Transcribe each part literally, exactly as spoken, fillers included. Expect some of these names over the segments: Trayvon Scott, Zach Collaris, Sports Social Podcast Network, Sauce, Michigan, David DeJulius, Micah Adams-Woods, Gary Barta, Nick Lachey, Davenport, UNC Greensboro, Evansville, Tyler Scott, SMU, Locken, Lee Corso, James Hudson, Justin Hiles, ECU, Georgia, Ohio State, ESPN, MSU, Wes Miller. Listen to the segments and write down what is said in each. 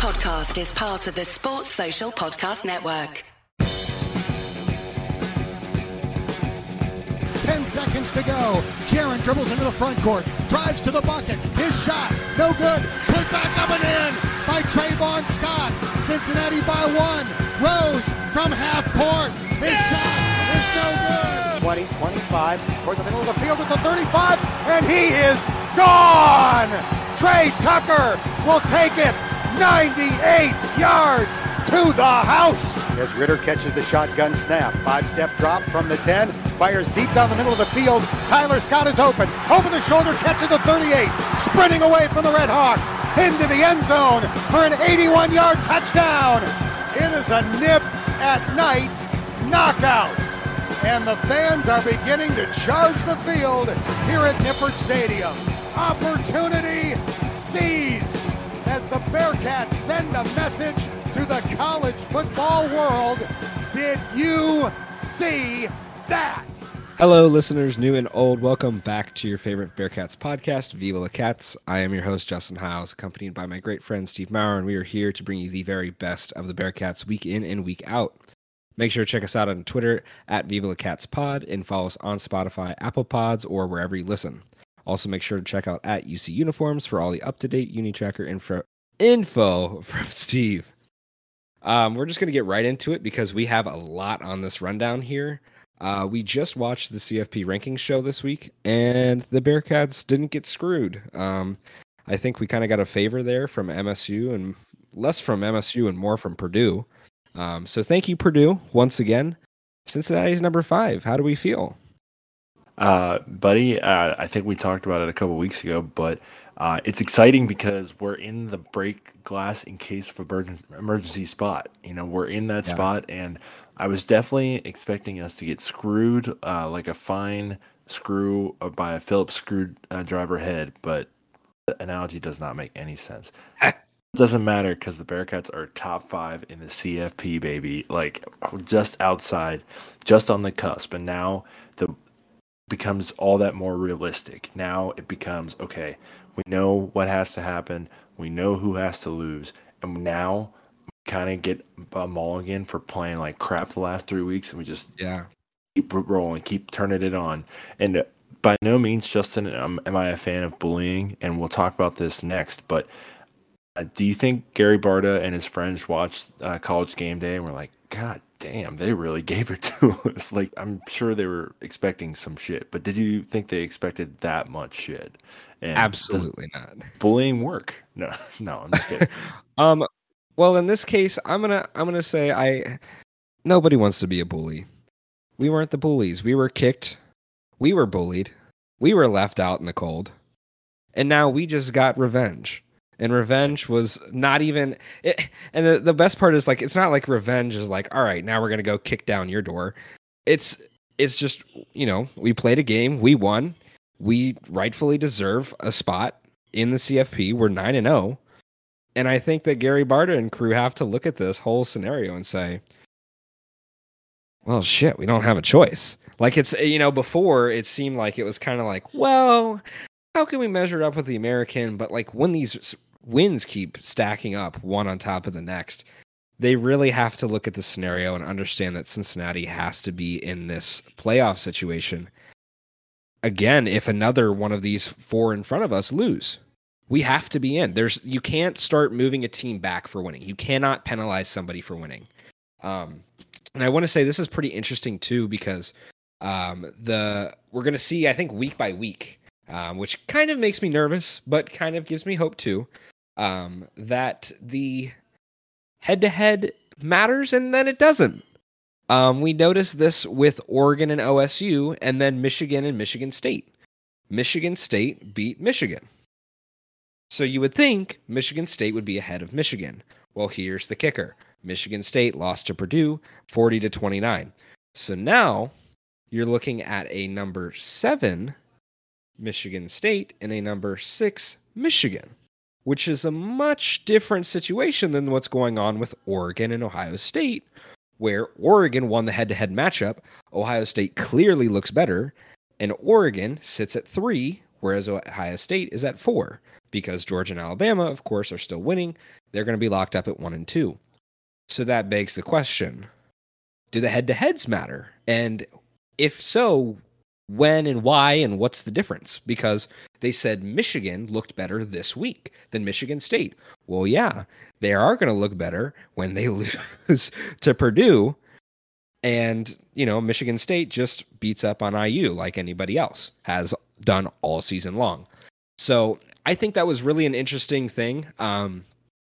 podcast is part of the Sports Social Podcast Network. Ten seconds to go. Jaron dribbles into the front court, drives to the bucket. His shot, no good. Put back up and in by Trayvon Scott. Cincinnati by one. Rose from half court. His yeah! shot is no good. twenty, twenty-five, toward the middle of the field with the thirty-five, and he is gone. Trey Tucker will take it. ninety-eight yards to the house. As Ritter catches the shotgun snap. Five-step drop from the ten. Fires deep down the middle of the field. Tyler Scott is open. Over the shoulder catch at the thirty-eight. Sprinting away from the Red Hawks. Into the end zone for an eighty-one-yard touchdown. It is a nip at night knockout. And the fans are beginning to charge the field here at Nippert Stadium. Opportunity seized. As the Bearcats send a message to the college football world, did you see that? Hello, listeners, new and old. Welcome back to your favorite Bearcats podcast, Viva La Cats. I am your host, Justin Hiles, accompanied by my great friend, Steve Maurer, and we are here to bring you the very best of the Bearcats week in and week out. Make sure to check us out on Twitter at Viva La Cats Pod and follow us on Spotify, Apple Pods, or wherever you listen. Also, make sure to check out at U C Uniforms for all the up-to-date UniTracker info, info from Steve. Um, we're just going to get right into it because we have a lot on this rundown here. Uh, we just watched the C F P rankings show this week, and the Bearcats didn't get screwed. Um, I think we kind of got a favor there from M S U, and less from M S U and more from Purdue. Um, so thank you, Purdue, once again. Cincinnati's number five. How do we feel? Uh, buddy, uh, I think we talked about it a couple weeks ago, but uh, it's exciting because we're in the break glass in case of emergency, emergency spot. You know, we're in that yeah. spot, and I was definitely expecting us to get screwed uh, like a fine screw by a Phillips screwed uh, driver head, but the analogy does not make any sense. It doesn't matter because the Bearcats are top five in the C F P, baby, like just outside, just on the cusp, and now the becomes all that more realistic. Now it becomes, okay, we know what has to happen, we know who has to lose, and now we kind of get a mulligan for playing like crap the last three weeks, and we just yeah keep rolling, keep turning it on. And by no means, Justin, am, am I a fan of bullying, and we'll talk about this next, but uh, do you think Gary Barta and his friends watched uh, College Game Day and were like, God damn, they really gave it to us? Like, I'm sure they were expecting some shit, but did you think they expected that much shit? And absolutely not. Bullying work? No, no, I'm just kidding. um, well, in this case, I'm gonna, I'm gonna say I. Nobody wants to be a bully. We weren't the bullies. We were kicked. We were bullied. We were left out in the cold, and now we just got revenge. And revenge was not even it, and the, the best part is, like, it's not like revenge is like, all right, now we're going to go kick down your door. It's it's just, you know, we played a game. We won. We rightfully deserve a spot in the C F P. We're nine and oh. And I think that Gary Barta and crew have to look at this whole scenario and say, well, shit, we don't have a choice. Like, it's, you know, before it seemed like it was kind of like, well, how can we measure up with the American? But like, when these wins keep stacking up one on top of the next, they really have to look at the scenario and understand that Cincinnati has to be in this playoff situation again. If another one of these four in front of us lose, we have to be in. There's, you can't start moving a team back for winning. You cannot penalize somebody for winning. Um, and I want to say this is pretty interesting too, because um, the we're going to see, I think, week by week, um, which kind of makes me nervous, but kind of gives me hope too, um, that the head-to-head matters and then it doesn't. Um, we noticed this with Oregon and O S U, and then Michigan and Michigan State. Michigan State beat Michigan. So you would think Michigan State would be ahead of Michigan. Well, here's the kicker. Michigan State lost to Purdue forty to twenty-nine. So now you're looking at a number seven Michigan State and a number six Michigan, which is a much different situation than what's going on with Oregon and Ohio State, where Oregon won the head-to-head matchup. Ohio State clearly looks better, and Oregon sits at three whereas Ohio State is at four because Georgia and Alabama, of course, are still winning. They're going to be locked up at one and two. So that begs the question, do the head-to-heads matter? And if so, when and why and what's the difference? Because they said Michigan looked better this week than Michigan State. Well, yeah, they are going to look better when they lose to Purdue. And, you know, Michigan State just beats up on I U like anybody else has done all season long. So I think that was really an interesting thing. Um,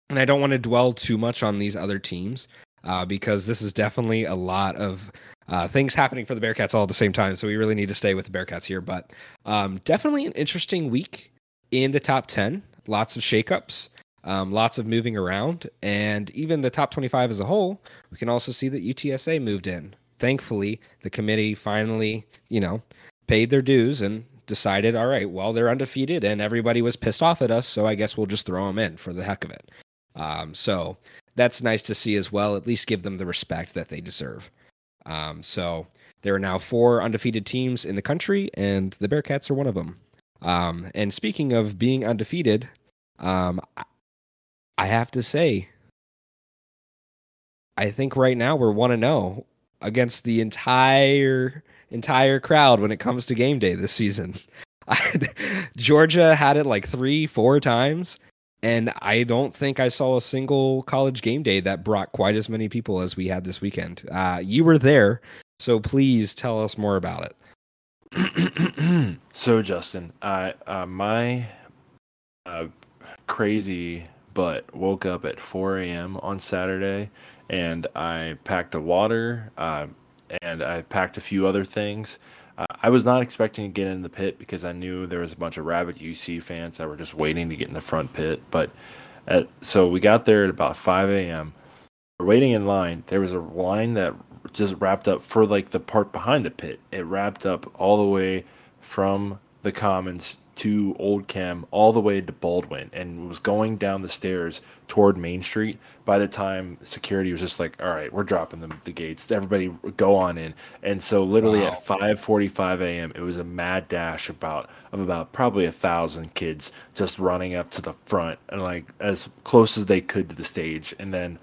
and I don't want to dwell too much on these other teams uh, because this is definitely a lot of uh, things happening for the Bearcats all at the same time. So we really need to stay with the Bearcats here. But um, definitely an interesting week in the top ten. Lots of shakeups. Um, lots of moving around, and even the top twenty-five as a whole, we can also see that U T S A moved in. Thankfully, the committee finally, you know, paid their dues and decided, all right, well, they're undefeated and everybody was pissed off at us, so I guess we'll just throw them in for the heck of it. Um, so that's nice to see as well, at least give them the respect that they deserve. Um, so there are now four undefeated teams in the country, and the Bearcats are one of them. Um, and speaking of being undefeated, um, I have to say, I think right now we're one and oh against the entire entire crowd when it comes to game day this season. I, Georgia had it like three, four times, and I don't think I saw a single college game day that brought quite as many people as we had this weekend. Uh, you were there, so please tell us more about it. So, Justin, I uh, my uh, crazy... but woke up at four a.m. on Saturday, and I packed a water, uh, and I packed a few other things. Uh, I was not expecting to get in the pit because I knew there was a bunch of rabid U C fans that were just waiting to get in the front pit. But at, so we got there at about five a.m. We're waiting in line. There was a line that just wrapped up for like the part behind the pit. It wrapped up all the way from the Commons to Old Chem, all the way to Baldwin, and was going down the stairs toward Main Street. By the time security was just like, all right, we're dropping the, the gates. Everybody go on in. And so literally wow. At five forty-five a.m., it was a mad dash about of about probably a thousand kids just running up to the front and like as close as they could to the stage. And then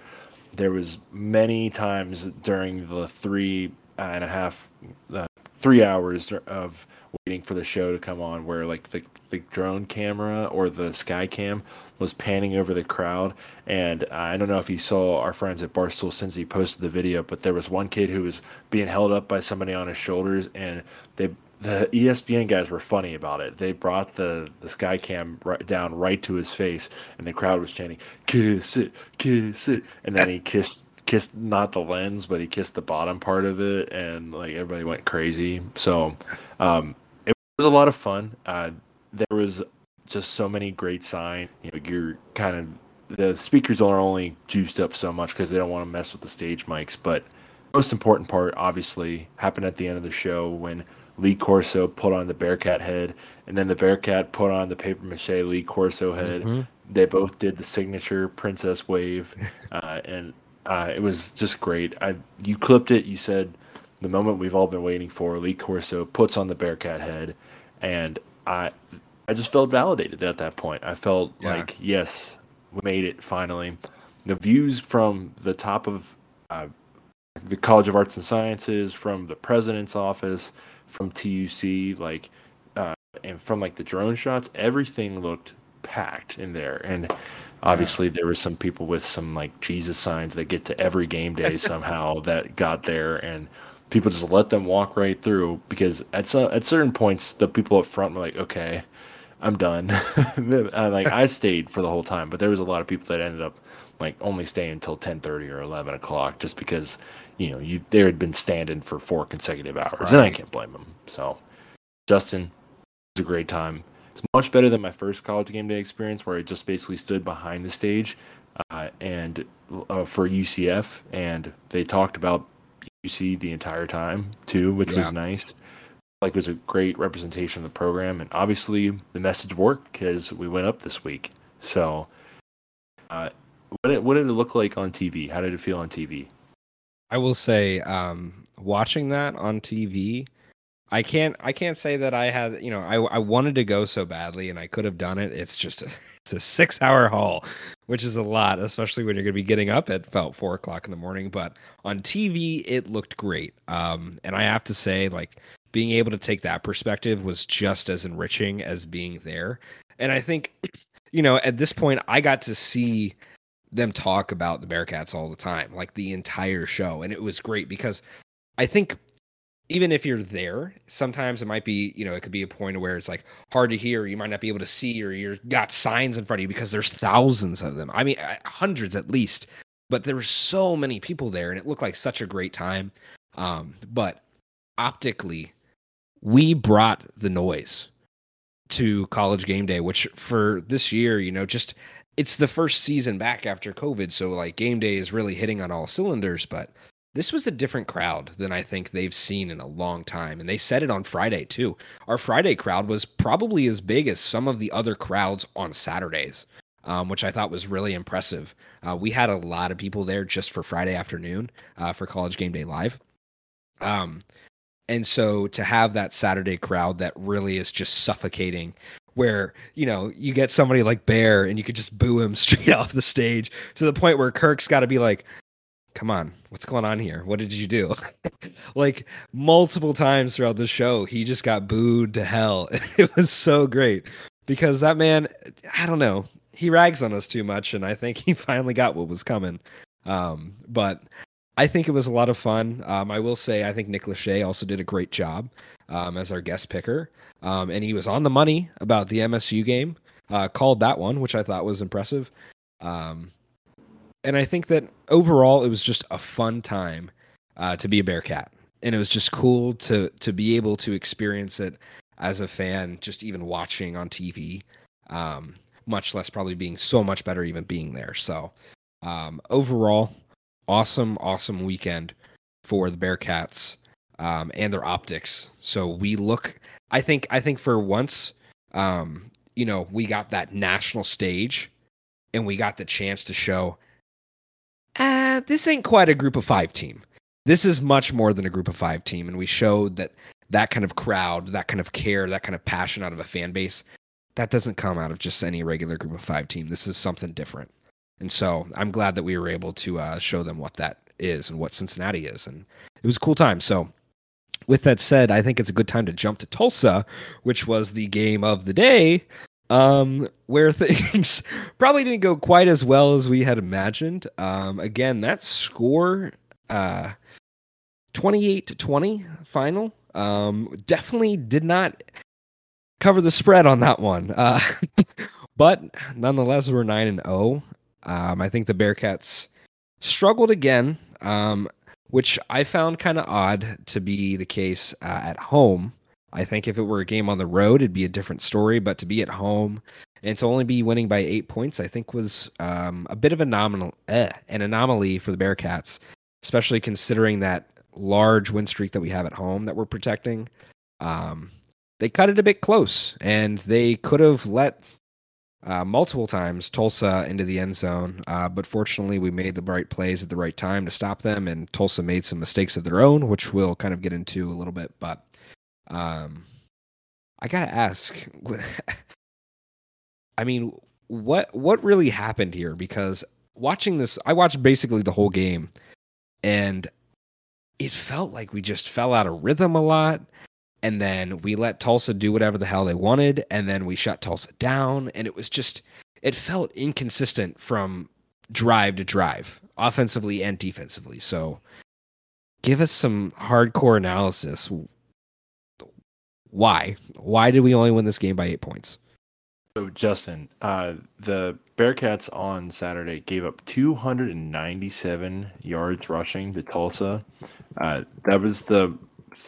there was many times during the three and a half, uh, three hours of waiting for the show to come on where like the, the drone camera or the sky cam was panning over the crowd. And I don't know if you saw our friends at Barstool Cincy posted the video, but there was one kid who was being held up by somebody on his shoulders, and they the E S P N guys were funny about it. They brought the, the sky cam right down right to his face, and the crowd was chanting, "Kiss it, kiss it." And then he kissed kissed not the lens, but he kissed the bottom part of it, and like everybody went crazy. So um it was a lot of fun. Uh there was just so many great signs. You know, you're kind of the speakers are only juiced up so much because they don't want to mess with the stage mics, but most important part obviously happened at the end of the show when Lee Corso put on the Bearcat head, and then the Bearcat put on the paper mache Lee Corso head. Mm-hmm. They both did the signature princess wave, uh and Uh, it was just great. I, you clipped it. You said the moment we've all been waiting for. Lee Corso puts on the Bearcat head, and I, I just felt validated at that point. I felt yeah. like, yes, we made it finally. The views from the top of uh, the College of Arts and Sciences, from the president's office, from T U C, like, uh, and from like the drone shots, everything looked packed in there, and. Obviously, there were some people with some like Jesus signs that get to every game day somehow that got there, and people just let them walk right through because at some, at certain points, the people up front were like, "Okay, I'm done." I, like I stayed for the whole time, but there was a lot of people that ended up like only staying until ten thirty or eleven o'clock just because you know you they had been standing for four consecutive hours, right. And I can't blame them. So, Justin, it was a great time. It's much better than my first college game day experience where I just basically stood behind the stage uh, and uh, for U C F, and they talked about U C the entire time too, which yeah. was nice. Like it was a great representation of the program, and obviously the message worked because we went up this week. So uh, what, did, what did it look like on T V? How did it feel on T V? I will say um, watching that on T V I can't I can't say that I had, you know, I, I wanted to go so badly and I could have done it. It's just a, it's a six hour haul, which is a lot, especially when you're going to be getting up at about four o'clock in the morning. But on T V, it looked great. Um, and I have to say, like, being able to take that perspective was just as enriching as being there. And I think, you know, at this point, I got to see them talk about the Bearcats all the time, like the entire show. And it was great because I think even if you're there, sometimes it might be, you know, it could be a point where it's like hard to hear. You might not be able to see, or you've got signs in front of you because there's thousands of them. I mean, hundreds at least, but there were so many people there and it looked like such a great time. Um, but optically, we brought the noise to College Game Day, which for this year, you know, just it's the first season back after COVID. So like Game Day is really hitting on all cylinders, but this was a different crowd than I think they've seen in a long time. And they said it on Friday, too. Our Friday crowd was probably as big as some of the other crowds on Saturdays, um, which I thought was really impressive. Uh, we had a lot of people there just for Friday afternoon uh, for College Game Day Live. Um, and so to have that Saturday crowd that really is just suffocating, where, you know, you get somebody like Bear and you could just boo him straight off the stage to the point where Kirk's got to be like, come on, what's going on here? What did you do? Like multiple times throughout the show, he just got booed to hell. It was so great because that man, I don't know, he rags on us too much. And I think he finally got what was coming. Um, but I think it was a lot of fun. Um, I will say, I think Nick Lachey also did a great job um, as our guest picker. Um, and he was on the money about the M S U game, uh, called that one, which I thought was impressive. Um, And I think that overall, it was just a fun time uh, to be a Bearcat. And it was just cool to to be able to experience it as a fan, just even watching on T V, um, much less probably being so much better even being there. So um, overall, awesome, awesome weekend for the Bearcats um, and their optics. So we look, I think, I think for once, um, you know, we got that national stage and we got the chance to show, Uh, this ain't quite a group of five team. This is much more than a group of five team. And we showed that that kind of crowd, that kind of care, that kind of passion out of a fan base, that doesn't come out of just any regular group of five team. This is something different. And so I'm glad that we were able to uh, show them what that is and what Cincinnati is. And it was a cool time. So with that said, I think it's a good time to jump to Tulsa, which was the game of the day. Um, where things probably didn't go quite as well as we had imagined. Um, again, that score, uh, twenty-eight to twenty final, um, definitely did not cover the spread on that one. Uh, but nonetheless, we're nine and oh. Um, I think the Bearcats struggled again, um, which I found kind of odd to be the case uh, at home. I think if it were a game on the road, it'd be a different story. But to be at home and to only be winning by eight points, I think was um, a bit of a nominal, eh, an anomaly for the Bearcats, especially considering that large win streak that we have at home that we're protecting. Um, they cut it a bit close, and they could have let uh, multiple times Tulsa into the end zone. Uh, but fortunately, we made the right plays at the right time to stop them, and Tulsa made some mistakes of their own, which we'll kind of get into a little bit, but Um, I gotta ask, I mean, what, what really happened here? Because watching this, I watched basically the whole game and it felt like we just fell out of rhythm a lot. And then we let Tulsa do whatever the hell they wanted. And then we shut Tulsa down. And it was just, it felt inconsistent from drive to drive, offensively and defensively. So give us some hardcore analysis. Why? Why did we only win this game by eight points? So, Justin, uh, the Bearcats on Saturday gave up two hundred ninety-seven yards rushing to Tulsa. Uh, that was the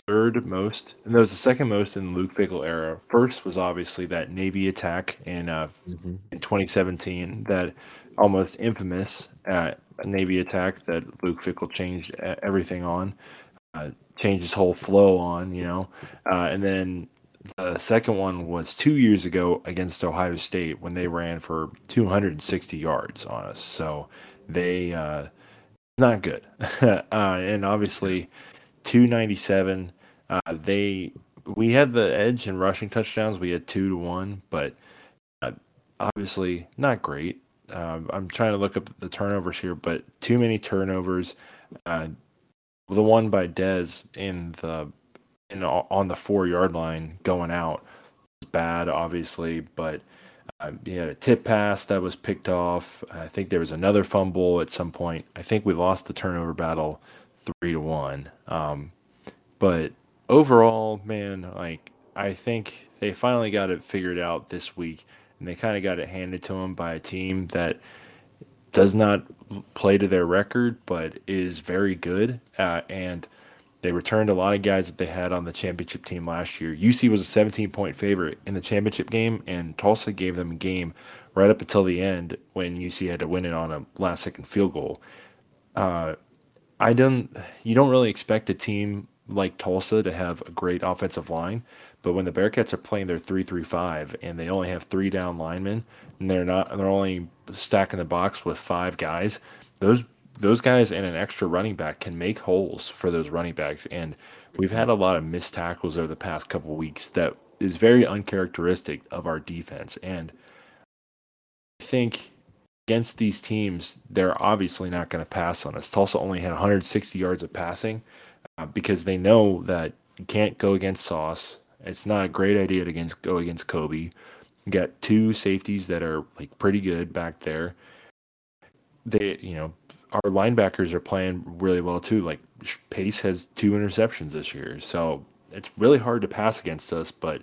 third most, and that was the second most in the Luke Fickell era. First was obviously that Navy attack in uh, mm-hmm. in twenty seventeen, that almost infamous uh, Navy attack that Luke Fickell changed everything on. Uh, change his whole flow on, you know. Uh, and then the second one was two years ago against Ohio State when they ran for two hundred sixty yards on us. So they, uh, not good. uh, and obviously, two ninety-seven, uh, they we had the edge in rushing touchdowns. We had two to one, but uh, obviously not great. Um, I'm trying to look up the turnovers here, but too many turnovers. Uh, the one by Dez in the in on the four yard line going out was bad, obviously, but uh, he had a tip pass that was picked off. I think there was another fumble at some point. I think we lost the turnover battle three to one. Um, but overall, man, like I think they finally got it figured out this week. And they kind of got it handed to them by a team that does not play to their record, but is very good. Uh, and they returned a lot of guys that they had on the championship team last year. U C was a seventeen-point favorite in the championship game, and Tulsa gave them a game right up until the end when U C had to win it on a last-second field goal. Uh, I don't. You don't really expect a team like Tulsa to have a great offensive line, but when the Bearcats are playing their three three five and they only have three down linemen and they're not they're only stacking the box with five guys, those those guys and an extra running back can make holes for those running backs. And we've had a lot of missed tackles over the past couple of weeks that is very uncharacteristic of our defense. And I think against these teams, they're obviously not going to pass on us. Tulsa only had one hundred sixty yards of passing uh, because they know that you can't go against Sauce. It's not a great idea to against, go against Kobe. You got two safeties that are like pretty good back there. They, you know, our linebackers are playing really well too. Like Pace has two interceptions this year, so it's really hard to pass against us. But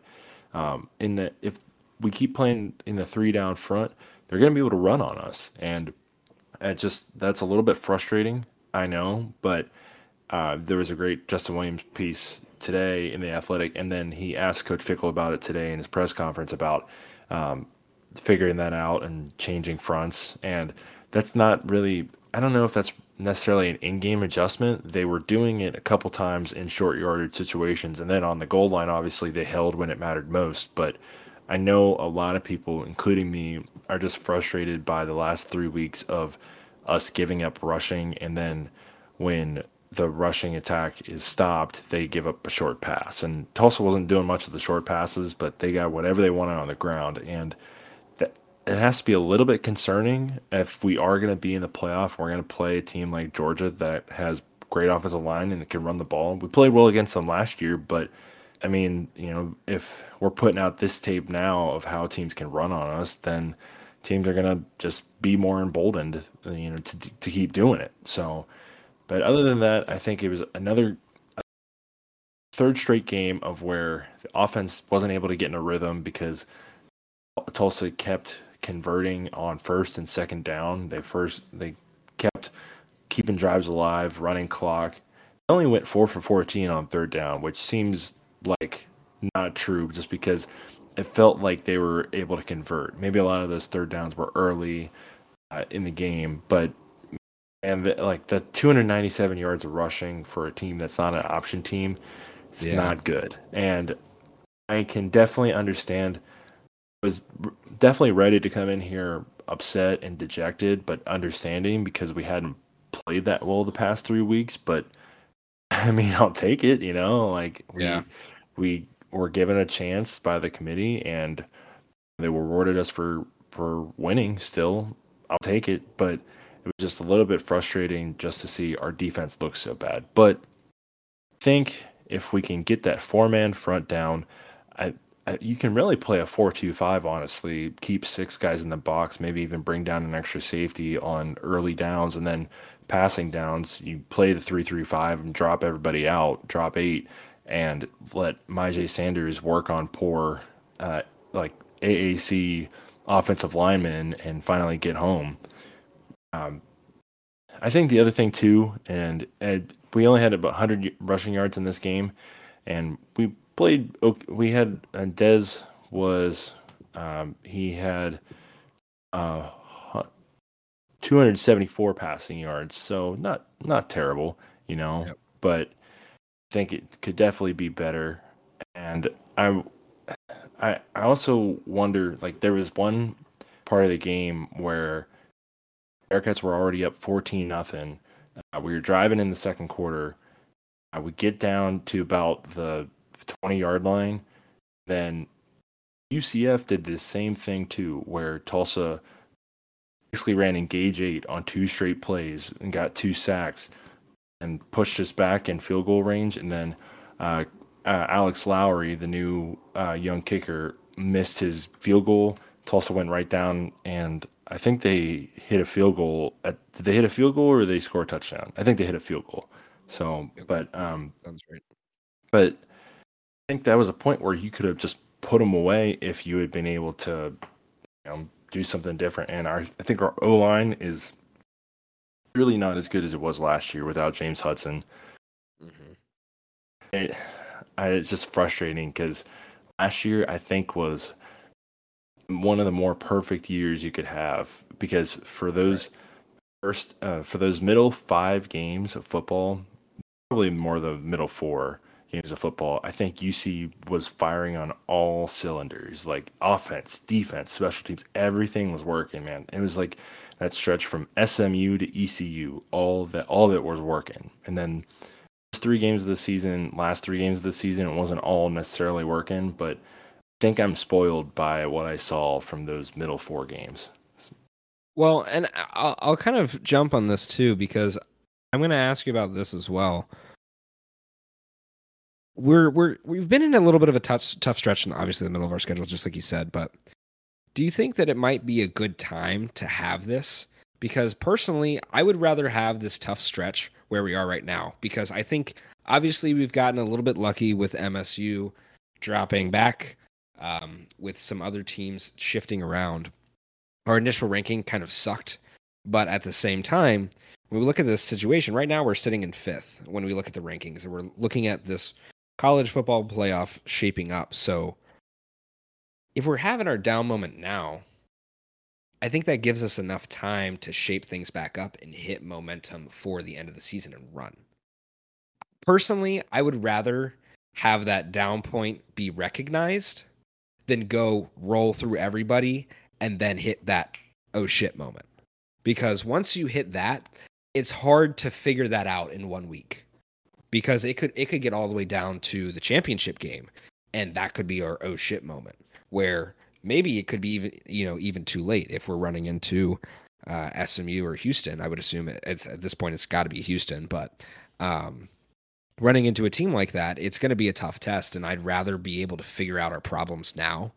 um, in the if we keep playing in the three down front, they're going to be able to run on us, and it just that's a little bit frustrating. I know, but uh, there was a great Justin Williams piece today in The Athletic, and then he asked Coach Fickell about it today in his press conference about um, figuring that out and changing fronts. And that's not really, I don't know if that's necessarily an in-game adjustment. They were doing it a couple times in short yardage situations, and then on the goal line, obviously, they held when it mattered most. But I know a lot of people, including me, are just frustrated by the last three weeks of us giving up rushing, and then when the rushing attack is stopped, they give up a short pass. And Tulsa wasn't doing much of the short passes, but they got whatever they wanted on the ground. And that it has to be a little bit concerning if we are going to be in the playoff. We're going to play a team like Georgia that has great offensive line and can run the ball. We played well against them last year, but I mean, you know, if we're putting out this tape now of how teams can run on us, then teams are going to just be more emboldened, you know, to to keep doing it. So, but other than that, I think it was another third straight game of where the offense wasn't able to get in a rhythm because Tulsa kept converting on first and second down. They first they kept keeping drives alive, running clock. They only went four for fourteen on third down, which seems like not true just because it felt like they were able to convert. Maybe a lot of those third downs were early uh, in the game, but And the, like the two hundred ninety-seven yards of rushing for a team that's not an option team, it's yeah. not good. And I can definitely understand. I was definitely ready to come in here upset and dejected, but understanding because we hadn't played that well the past three weeks. But I mean, I'll take it. You know, like we yeah. we were given a chance by the committee, and they rewarded us for for winning. Still, I'll take it. But it was just a little bit frustrating just to see our defense look so bad. But I think if we can get that four-man front down, I, I, you can really play a four two five, honestly. Keep six guys in the box, maybe even bring down an extra safety on early downs. And then passing downs, you play the three three five and drop everybody out, drop eight, and let Myjai Sanders work on poor uh, like A A C offensive linemen and finally get home. Um, I think the other thing too, and Ed, we only had about one hundred rushing yards in this game, and we played. We had and Dez was um, he had uh, two hundred seventy-four passing yards, so not not terrible, you know. Yep. But I think it could definitely be better. And I, I, I also wonder. Like there was one part of the game where Bearcats were already up fourteen nothing. Uh, we were driving in the second quarter. Uh, we get down to about the the twenty-yard line. Then U C F did the same thing, too, where Tulsa basically ran engage eight on two straight plays and got two sacks and pushed us back in field goal range. And then uh, uh, Alex Lowry, the new uh, young kicker, missed his field goal. Tulsa went right down, and I think they hit a field goal. At, did they hit a field goal or did they score a touchdown? I think they hit a field goal. So, but um, sounds right. But I think that was a point where you could have just put them away if you had been able to, you know, do something different. And our, I think our O-line is really not as good as it was last year without James Hudson. Mm-hmm. It, I, it's just frustrating because last year I think was one of the more perfect years you could have, because for those right. first, uh, for those middle five games of football, probably more the middle four games of football, I think U C was firing on all cylinders, like offense, defense, special teams, everything was working, man. It was like that stretch from S M U to E C U, all that, all of it was working. And then three games of the season, last three games of the season, it wasn't all necessarily working, but I think I'm spoiled by what I saw from those middle four games. Well, and I'll, I'll kind of jump on this too, because I'm going to ask you about this as well. We're we're we've been in a little bit of a tough tough stretch, in obviously the middle of our schedule, just like you said. But do you think that it might be a good time to have this? Because personally, I would rather have this tough stretch where we are right now, because I think obviously we've gotten a little bit lucky with M S U dropping back, um, with some other teams shifting around. Our initial ranking kind of sucked, but at the same time, when we look at this situation right now, we're sitting in fifth when we look at the rankings, and we're looking at this college football playoff shaping up. So if we're having our down moment now, I think that gives us enough time to shape things back up and hit momentum for the end of the season and run. Personally, I would rather have that down point be recognized than go roll through everybody and then hit that oh shit moment. Because once you hit that, it's hard to figure that out in one week. Because it could it could get all the way down to the championship game, and that could be our oh shit moment, where maybe it could be even you know even too late if we're running into uh, S M U or Houston. I would assume it's at this point it's got to be Houston, but um, running into a team like that, it's going to be a tough test. And I'd rather be able to figure out our problems now,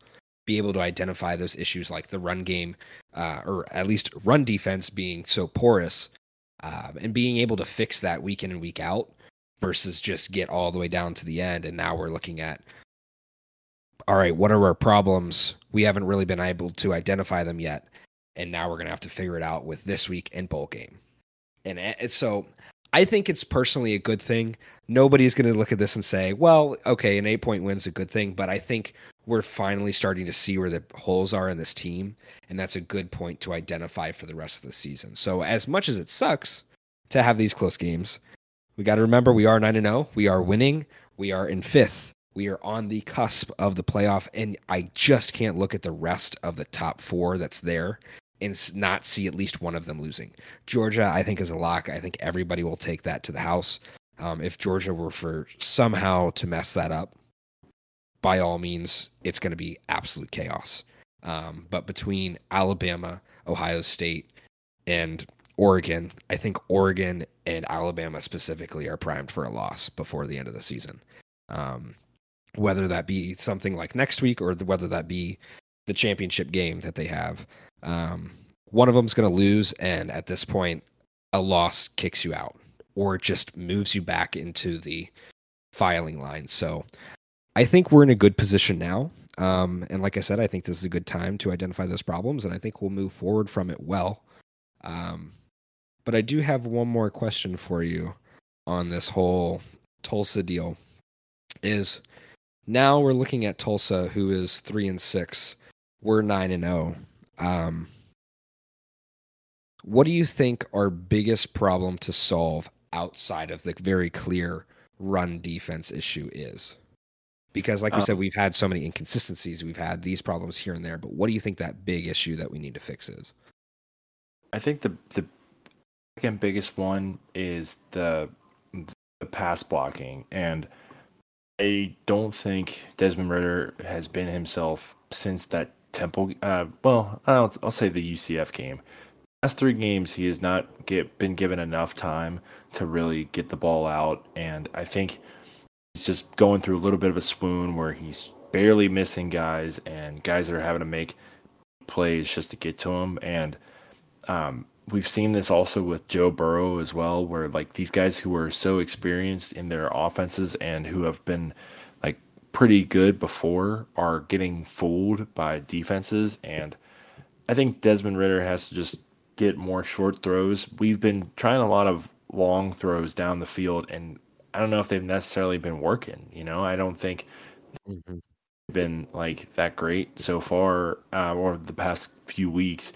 be able to identify those issues like the run game, uh, or at least run defense being so porous, um, and being able to fix that week in and week out, versus just get all the way down to the end. And now we're looking at, all right, what are our problems? We haven't really been able to identify them yet. And now we're going to have to figure it out with this week and bowl game. And so I think it's personally a good thing. Nobody's going to look at this and say, well, okay, an eight point win's a good thing. But I think we're finally starting to see where the holes are in this team. And that's a good point to identify for the rest of the season. So as much as it sucks to have these close games, we got to remember we are nine and oh. We are winning. We are in fifth. We are on the cusp of the playoff, and I just can't look at the rest of the top four that's there and not see at least one of them losing. Georgia, I think, is a lock. I think everybody will take that to the house. Um, if Georgia were for somehow to mess that up, by all means, it's going to be absolute chaos. Um, but between Alabama, Ohio State, and Oregon, I think Oregon and Alabama specifically are primed for a loss before the end of the season. Um, whether that be something like next week or the, whether that be the championship game that they have, um, one of them's going to lose. And at this point, a loss kicks you out or just moves you back into the filing line. So I think we're in a good position now. Um, and like I said, I think this is a good time to identify those problems, and I think we'll move forward from it well. Um, But I do have one more question for you on this whole Tulsa deal. Is now we're looking at Tulsa, who is three and six. We're nine and zero. Um, what do you think our biggest problem to solve outside of the very clear run defense issue is? Because, like you um, said, we've had so many inconsistencies. We've had these problems here and there. But what do you think that big issue that we need to fix is? I think the the second biggest one is the, the pass blocking, and I don't think Desmond Ritter has been himself since that Temple. Uh, well, I'll, I'll say the U C F game. Last three games, he has not get, been given enough time to really get the ball out, and I think he's just going through a little bit of a swoon where he's barely missing guys and guys that are having to make plays just to get to him. And um, we've seen this also with Joe Burrow as well, where like these guys who are so experienced in their offenses and who have been like pretty good before are getting fooled by defenses. And I think Desmond Ritter has to just get more short throws. We've been trying a lot of long throws down the field, and I don't know if they've necessarily been working. You know, I don't think mm-hmm. they've been like that great so far uh, or the past few weeks.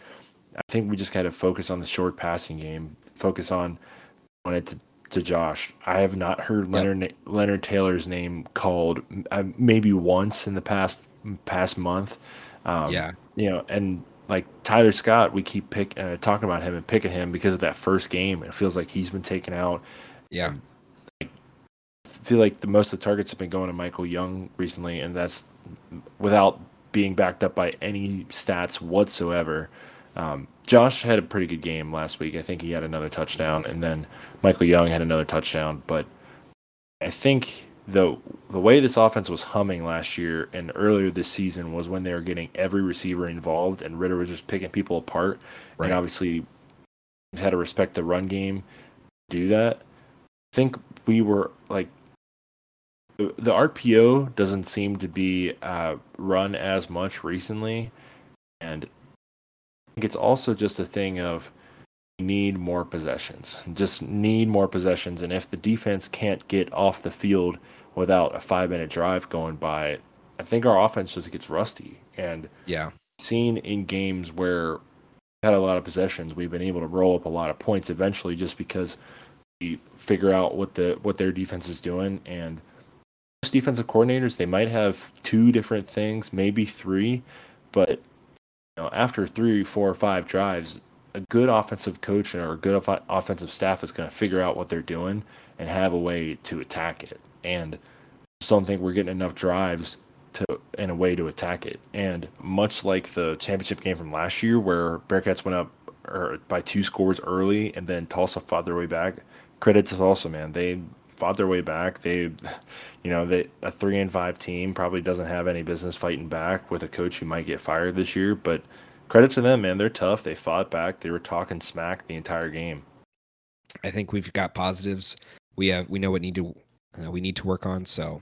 I think we just got to focus on the short passing game, focus on on it to, to Josh. I have not heard yep. Leonard Leonard Taylor's name called uh, maybe once in the past past month. Um, yeah, you know, and like Tyler Scott, we keep pick, uh, talking about him and picking him because of that first game. It feels like he's been taken out. Yeah. Um, like, I feel like the most of the targets have been going to Michael Young recently, and that's without being backed up by any stats whatsoever. Um, Josh had a pretty good game last week. I think he had another touchdown, and then Michael Young had another touchdown. But I think the the way this offense was humming last year and earlier this season was when they were getting every receiver involved, and Ritter was just picking people apart. Right. And obviously, had to respect the run game, do that. I think we were like the, the R P O doesn't seem to be uh, run as much recently, and it's also just a thing of need more possessions, just need more possessions. And if the defense can't get off the field without a five-minute drive going by, I think our offense just gets rusty. And yeah, seen in games where we've had a lot of possessions, we've been able to roll up a lot of points eventually just because we figure out what the what their defense is doing. And most defensive coordinators, they might have two different things, maybe three, but you know, after three, four, or five drives, a good offensive coach or a good off- offensive staff is going to figure out what they're doing and have a way to attack it. And I just don't think we're getting enough drives to in a way to attack it. And much like the championship game from last year, where Bearcats went up or by two scores early, and then Tulsa fought their way back. Credit to Tulsa, man. They fought their way back. They, you know, they a three and five team probably doesn't have any business fighting back with a coach who might get fired this year. But credit to them, man. They're tough. They fought back. They were talking smack the entire game. I think we've got positives. We have we know what need to uh, we need to work on. So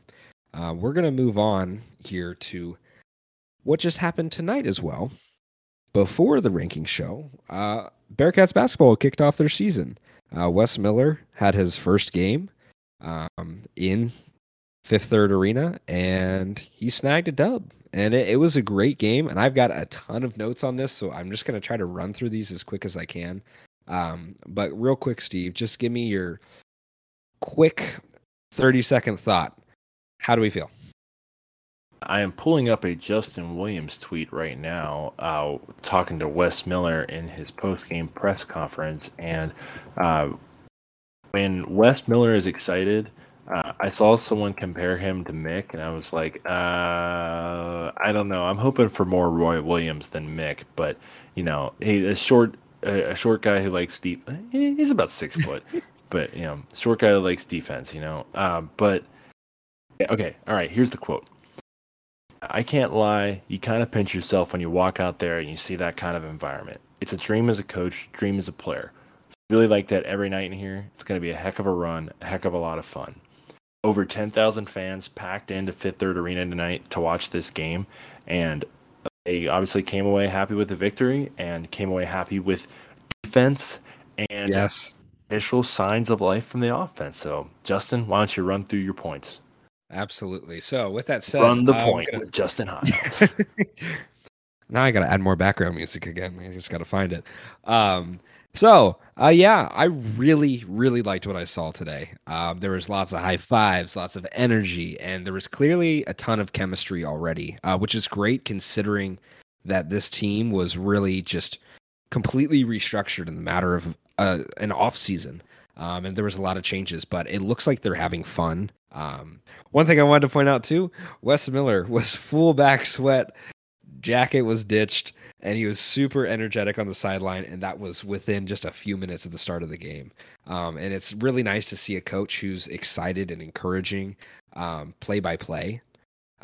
uh, we're gonna move on here to what just happened tonight as well. Before the ranking show, uh, Bearcats basketball kicked off their season. Uh, Wes Miller had his first game um in Fifth Third Arena, and he snagged a dub, and it, it was a great game. And I've got a ton of notes on this, so I'm just going to try to run through these as quick as I can. Um but real quick, Steve, just give me your quick thirty second thought. How do we feel? I am pulling up a Justin Williams tweet right now, uh talking to Wes Miller in his post-game press conference, and uh when Wes Miller is excited, uh, I saw someone compare him to Mick, and I was like, uh, I don't know. I'm hoping for more Roy Williams than Mick, but you know, a, a short, a, a short guy who likes deep. He's about six foot, but you know, short guy who likes defense. You know, uh, but okay, all right. Here's the quote. I can't lie. You kind of pinch yourself when you walk out there and you see that kind of environment. It's a dream as a coach, dream as a player. Really like that every night in here. It's going to be a heck of a run, a heck of a lot of fun. Over ten thousand fans packed into Fifth Third Arena tonight to watch this game, and they obviously came away happy with the victory and came away happy with defense and yes. initial signs of life from the offense. So, Justin, why don't you run through your points? Absolutely. So, with that said, run the I'm point gonna... with Justin Hiles. Now I got to add more background music again. I just got to find it. Um, So, uh, yeah, I really, really liked what I saw today. Uh, there was lots of high fives, lots of energy, and there was clearly a ton of chemistry already, uh, which is great considering that this team was really just completely restructured in the matter of uh, an off season. Um, and there was a lot of changes, but it looks like they're having fun. Um, one thing I wanted to point out too, Wes Miller was full back sweat, jacket was ditched, and he was super energetic on the sideline, and that was within just a few minutes of the start of the game. Um, and it's really nice to see a coach who's excited and encouraging um, play by play.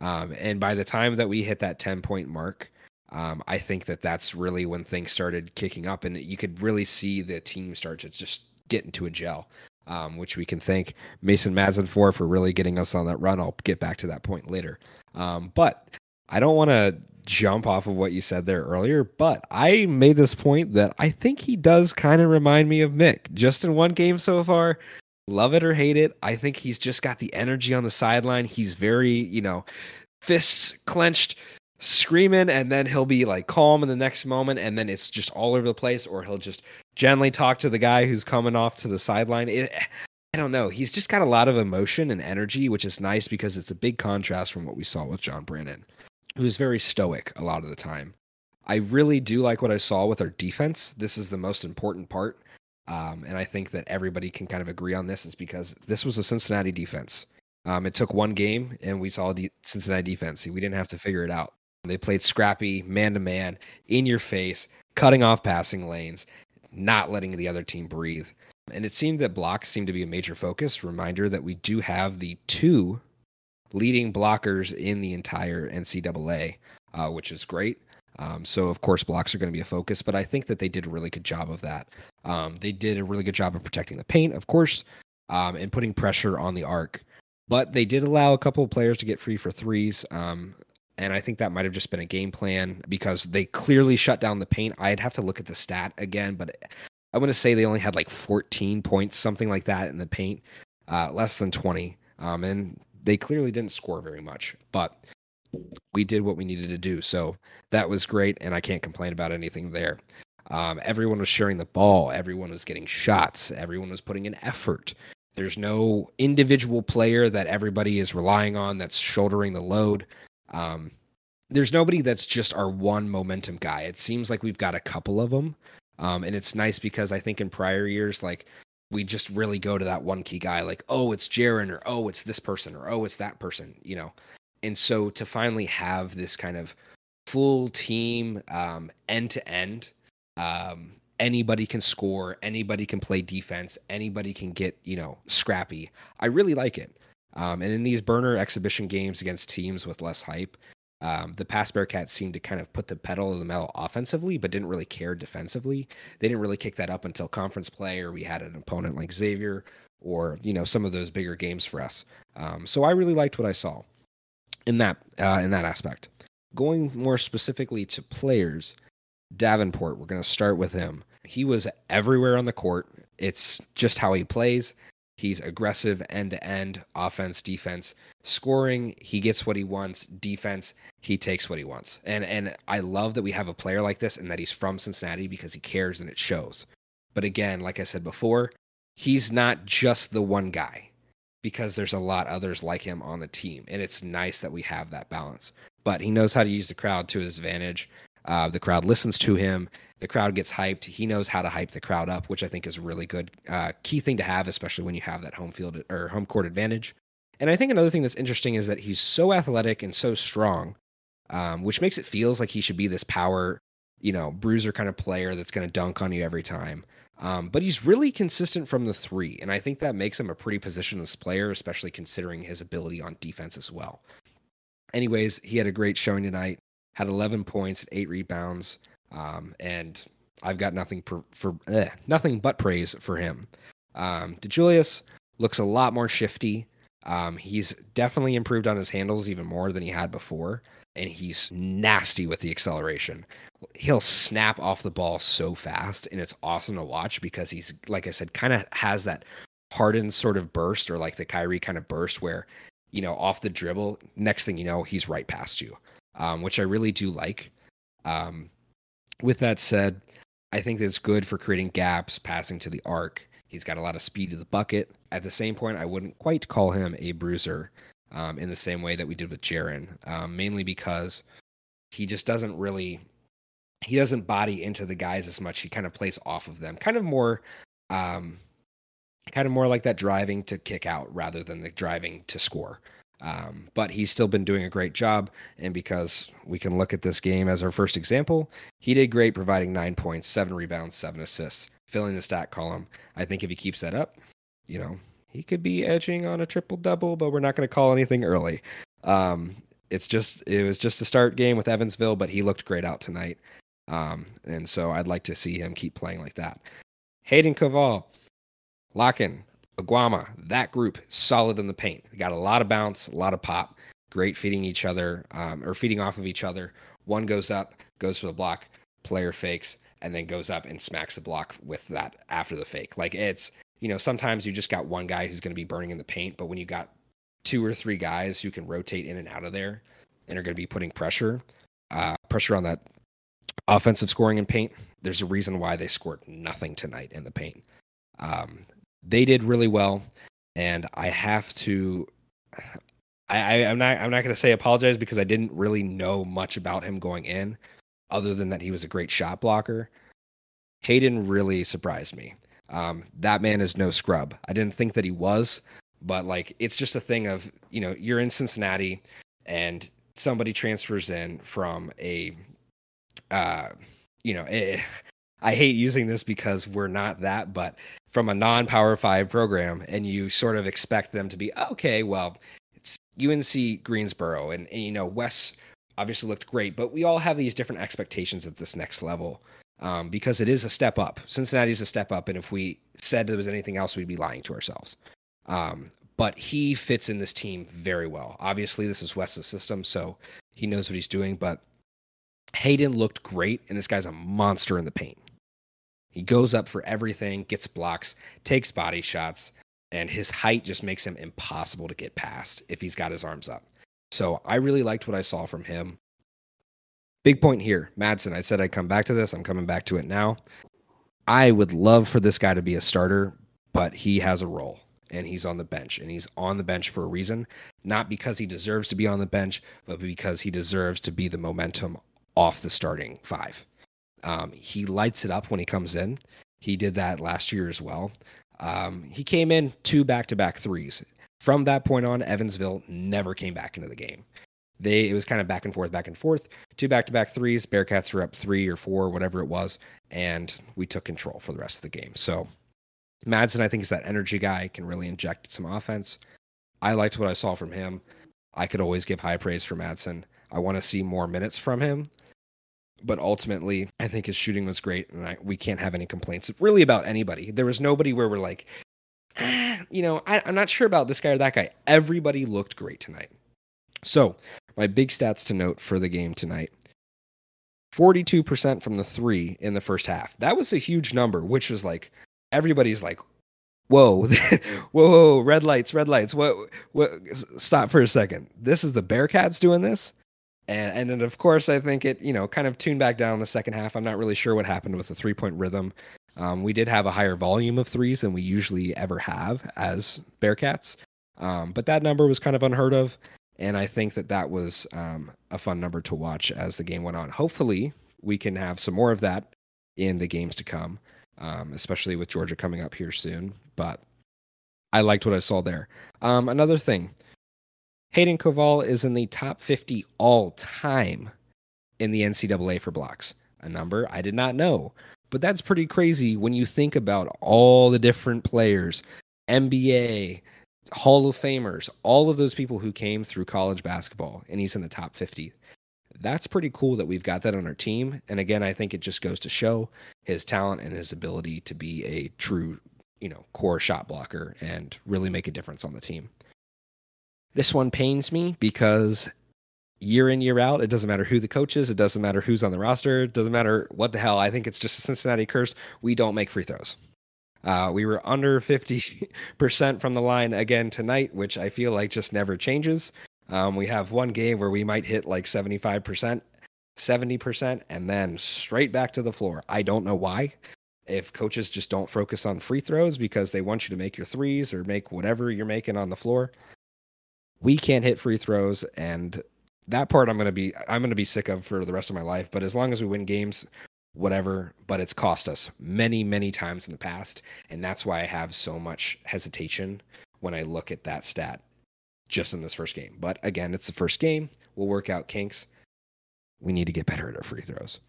Um, and by the time that we hit that ten-point mark, um, I think that that's really when things started kicking up, and you could really see the team start to just get into a gel, um, which we can thank Mason Madsen for, for really getting us on that run. I'll get back to that point later. Um, but I don't want to jump off of what you said there earlier, but I made this point that I think he does kind of remind me of Mick. Just in one game so far, love it or hate it, I think he's just got the energy on the sideline. He's very, you know, fists clenched, screaming, and then he'll be like calm in the next moment, and then it's just all over the place, or he'll just gently talk to the guy who's coming off to the sideline. It, I don't know. He's just got a lot of emotion and energy, which is nice because it's a big contrast from what we saw with John Brannon, who's very stoic a lot of the time. I really do like what I saw with our defense. This is the most important part. Um, and I think that everybody can kind of agree on this, is because this was a Cincinnati defense. Um, it took one game and we saw the Cincinnati defense. We didn't have to figure it out. They played scrappy, man-to-man, in your face, cutting off passing lanes, not letting the other team breathe. And it seemed that blocks seemed to be a major focus. Reminder that we do have the two leading blockers in the entire N C double A, uh, which is great. Um, so, of course, blocks are going to be a focus, but I think that they did a really good job of that. Um, they did a really good job of protecting the paint, of course, um, and putting pressure on the arc. But they did allow a couple of players to get free for threes, um, and I think that might have just been a game plan because they clearly shut down the paint. I'd have to look at the stat again, but I want to say they only had like fourteen points, something like that in the paint, uh, less than twenty, um, and they clearly didn't score very much, but we did what we needed to do. So that was great, and I can't complain about anything there. Um, everyone was sharing the ball. Everyone was getting shots. Everyone was putting in effort. There's no individual player that everybody is relying on that's shouldering the load. Um, there's nobody that's just our one momentum guy. It seems like we've got a couple of them, um, and it's nice because I think in prior years, like, we just really go to that one key guy, like, oh, it's Jaron, or oh, it's this person, or oh, it's that person, you know. And so to finally have this kind of full team, um, end-to-end, um, anybody can score, anybody can play defense, anybody can get, you know, scrappy. I really like it. Um, and in these burner exhibition games against teams with less hype, um, the past Bearcats seemed to kind of put the pedal to the metal offensively, but didn't really care defensively. They didn't really kick that up until conference play, or we had an opponent like Xavier, or, you know, some of those bigger games for us. Um, so I really liked what I saw in that uh, in that aspect. Going more specifically to players, Davenport, we're going to start with him. He was everywhere on the court. It's just how he plays. He's aggressive end-to-end, offense, defense, scoring. He gets what he wants. Defense, he takes what he wants. And and I love that we have a player like this and that he's from Cincinnati because he cares and it shows. But again, like I said before, he's not just the one guy, because there's a lot others like him on the team, and it's nice that we have that balance. But he knows how to use the crowd to his advantage. Uh, the crowd listens to him. The crowd gets hyped. He knows how to hype the crowd up, which I think is a really good uh, key thing to have, especially when you have that home field or home court advantage. And I think another thing that's interesting is that he's so athletic and so strong, um, which makes it feels like he should be this power, you know, bruiser kind of player that's going to dunk on you every time. Um, but he's really consistent from the three, and I think that makes him a pretty positionless player, especially considering his ability on defense as well. Anyways, he had a great showing tonight, had eleven points, eight rebounds, um, and I've got nothing per, for eh, nothing but praise for him. Um, DeJulius looks a lot more shifty. Um, he's definitely improved on his handles even more than he had before, and he's nasty with the acceleration. He'll snap off the ball so fast, and it's awesome to watch because he's, like I said, kind of has that hardened sort of burst, or like the Kyrie kind of burst where, you know, off the dribble, next thing you know, he's right past you, um, which I really do like. Um, with that said, I think that's good for creating gaps, passing to the arc. He's got a lot of speed to the bucket. At the same point, I wouldn't quite call him a bruiser um, in the same way that we did with Jaron, um, mainly because he just doesn't really, he doesn't body into the guys as much. He kind of plays off of them, kind of more, um, kind of more like that driving to kick out rather than the driving to score. Um, but he's still been doing a great job. And because we can look at this game as our first example, he did great, providing nine points, seven rebounds, seven assists, filling the stat column. I think if he keeps that up, you know, he could be edging on a triple double, but we're not going to call anything early. Um, it's just, it was just a start game with Evansville, but he looked great out tonight. Um, and so I'd like to see him keep playing like that. Hayden Cavall, Locken, Aguama, that group, solid in the paint. They got a lot of bounce, a lot of pop, great feeding each other, um, or feeding off of each other. One goes up, goes for the block, player fakes, and then goes up and smacks the block with that after the fake. Like, it's, you know, sometimes you just got one guy who's going to be burning in the paint, but when you got two or three guys who can rotate in and out of there and are going to be putting pressure, uh, pressure on that offensive scoring in paint, there's a reason why they scored nothing tonight in the paint. Um, they did really well, and I have to, I, I, I'm not, I'm not going to say apologize, because I didn't really know much about him going in, other than that he was a great shot blocker. Hayden really surprised me. Um, that man is no scrub. I didn't think that he was, but like, it's just a thing of, you know, you're in Cincinnati and somebody transfers in from a, uh, you know, a, I hate using this because we're not that, but from a non-Power five program, and you sort of expect them to be, okay, well, it's U N C Greensboro, and, and you know, Wes obviously looked great, but we all have these different expectations at this next level, um, because it is a step up. Cincinnati is a step up, and if we said there was anything else, we'd be lying to ourselves. Um, but he fits in this team very well. Obviously, this is Wes's system, so he knows what he's doing, but Hayden looked great, and this guy's a monster in the paint. He goes up for everything, gets blocks, takes body shots, and his height just makes him impossible to get past if he's got his arms up. So I really liked what I saw from him. Big point here, Madsen. I said I'd come back to this. I'm coming back to it now. I would love for this guy to be a starter, but he has a role, and he's on the bench, and he's on the bench for a reason, not because he deserves to be on the bench, but because he deserves to be the momentum off the starting five. Um, he lights it up when he comes in. He did that last year as well. Um, he came in two back-to-back threes. From that point on, Evansville never came back into the game. They, it was kind of back and forth, back and forth. Two back-to-back threes. Bearcats were up three or four, whatever it was, and we took control for the rest of the game. So Madsen, I think, is that energy guy, can really inject some offense. I liked what I saw from him. I could always give high praise for Madsen. I want to see more minutes from him. But ultimately, I think his shooting was great, and I, we can't have any complaints really about anybody. There was nobody where we're like, ah, you know, I, I'm not sure about this guy or that guy. Everybody looked great tonight. So my big stats to note for the game tonight, forty-two percent from the three in the first half. That was a huge number, which was like, everybody's like, whoa, whoa, whoa, red lights, red lights. What, what? Stop for a second. This is the Bearcats doing this? And, and then, of course, I think it, you know, kind of tuned back down in the second half. I'm not really sure what happened with the three-point rhythm. Um, we did have a higher volume of threes than we usually ever have as Bearcats. Um, but that number was kind of unheard of, and I think that that was um, a fun number to watch as the game went on. Hopefully, we can have some more of that in the games to come, um, especially with Georgia coming up here soon. But I liked what I saw there. Um, another thing. Hayden Cavall is in the top fifty all time in the N C double A for blocks, a number I did not know. But that's pretty crazy when you think about all the different players, N B A, Hall of Famers, all of those people who came through college basketball, and he's in the top fifty. That's pretty cool that we've got that on our team. And again, I think it just goes to show his talent and his ability to be a true, you know, core shot blocker and really make a difference on the team. This one pains me because year in, year out, it doesn't matter who the coach is. It doesn't matter who's on the roster. It doesn't matter what the hell. I think it's just a Cincinnati curse. We don't make free throws. Uh, we were under fifty percent from the line again tonight, which I feel like just never changes. Um, we have one game where we might hit like seventy-five percent, seventy percent, and then straight back to the floor. I don't know why. If coaches just don't focus on free throws because they want you to make your threes or make whatever you're making on the floor. We can't hit free throws, and that part I'm going to be I'm going to be sick of for the rest of my life. But as long as we win games, whatever, but it's cost us many, many times in the past. And that's why I have so much hesitation when I look at that stat just in this first game. But again, it's the first game. We'll work out kinks. We need to get better at our free throws.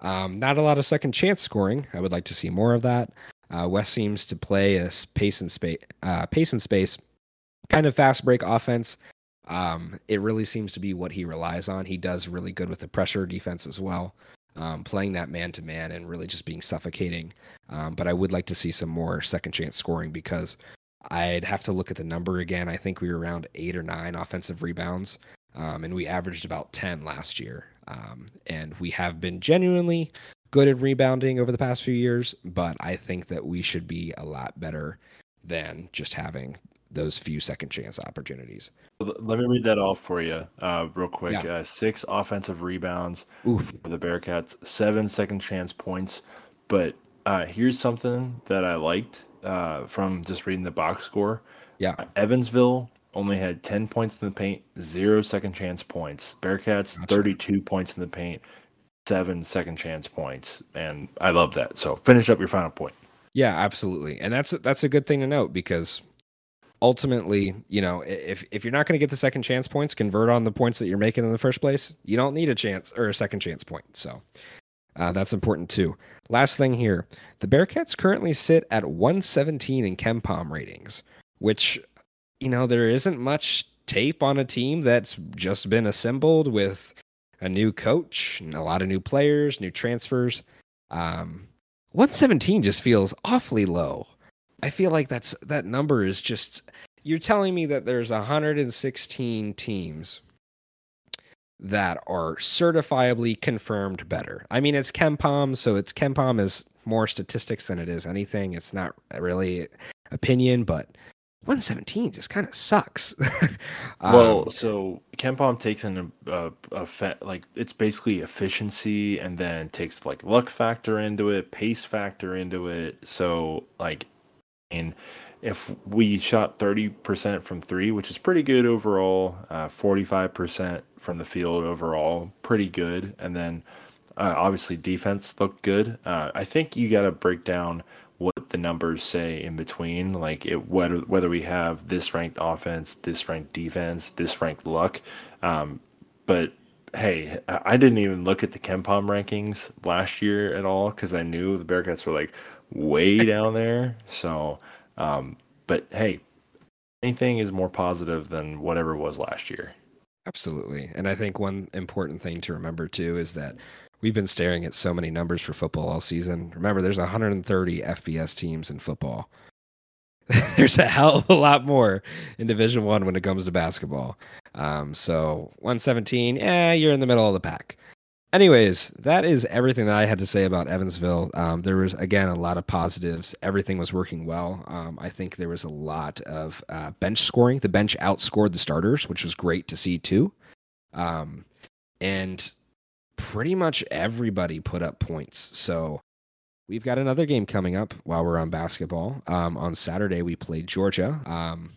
Um, not a lot of second chance scoring. I would like to see more of that. Uh, Wes seems to play a pace and space, uh, pace and space, kind of fast break offense. Um, it really seems to be what he relies on. He does really good with the pressure defense as well, um, playing that man-to-man and really just being suffocating. Um, but I would like to see some more second chance scoring, because I'd have to look at the number again. I think we were around eight or nine offensive rebounds, um, and we averaged about ten last year. Um, and we have been genuinely good at rebounding over the past few years, but I think that we should be a lot better than just having those few second chance opportunities. Let me read that off for you uh, real quick. Yeah. Uh, six offensive rebounds Oof. for the Bearcats, seven second chance points. But uh, here's something that I liked uh, from just reading the box score. Yeah, uh, Evansville only had ten points in the paint, zero second chance points. Bearcats, gotcha. thirty-two points in the paint, seven second chance points. And I love that. So finish up your final point. Yeah, absolutely. And that's, that's a good thing to note, because ultimately, you know, if, if you're not going to get the second chance points, convert on the points that you're making in the first place. You don't need a chance or a second chance point. So uh, that's important too. Last thing here, the Bearcats currently sit at one seventeen in KenPom ratings, which, you know, there isn't much tape on a team that's just been assembled with a new coach and a lot of new players, new transfers. Um, one seventeen just feels awfully low. I feel like that's that number is just, you're telling me that there's one hundred sixteen teams that are certifiably confirmed better. I mean, it's KenPom, so it's KenPom is more statistics than it is anything. It's not really opinion, but one seventeen just kind of sucks. um, well, so KenPom takes in a, a, a fa- like it's basically efficiency, and then takes like luck factor into it, pace factor into it. So like, and if we shot thirty percent from three, which is pretty good overall, uh, forty-five percent from the field overall, pretty good. And then uh, obviously defense looked good. Uh, I think you got to break down what the numbers say in between, like it, whether whether we have this ranked offense, this ranked defense, this ranked luck. Um, but hey, I didn't even look at the KenPom rankings last year at all, because I knew the Bearcats were like way down there. So, um, but hey, anything is more positive than whatever it was last year. Absolutely. And I think one important thing to remember too is that we've been staring at so many numbers for football all season. Remember, there's one hundred thirty F B S teams in football. There's a hell of a lot more in Division One when it comes to basketball. Um, so one seventeen, eh, you're in the middle of the pack. Anyways, that is everything that I had to say about Evansville. Um, there was, again, a lot of positives. Everything was working well. Um, I think there was a lot of uh, bench scoring. The bench outscored the starters, which was great to see too. Um, and pretty much everybody put up points. So we've got another game coming up while we're on basketball. Um, on Saturday, we play Georgia. Um,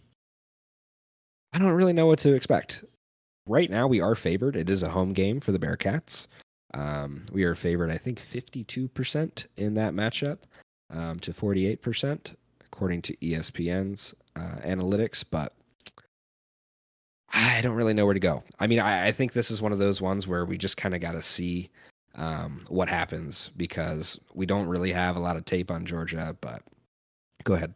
I don't really know what to expect. Right now, we are favored. It is a home game for the Bearcats. Um, we are favored, I think, fifty-two percent in that matchup um, to forty-eight percent, according to E S P N's uh, analytics. But I don't really know where to go. I mean, I, I think this is one of those ones where we just kind of got to see um, what happens, because we don't really have a lot of tape on Georgia. But go ahead.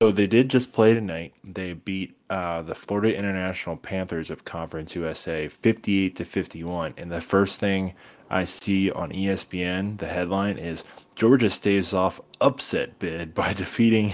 So they did just play tonight. They beat uh, the Florida International Panthers of Conference U S A fifty-eight to fifty-one. And the first thing I see on E S P N, the headline is Georgia staves off upset bid by defeating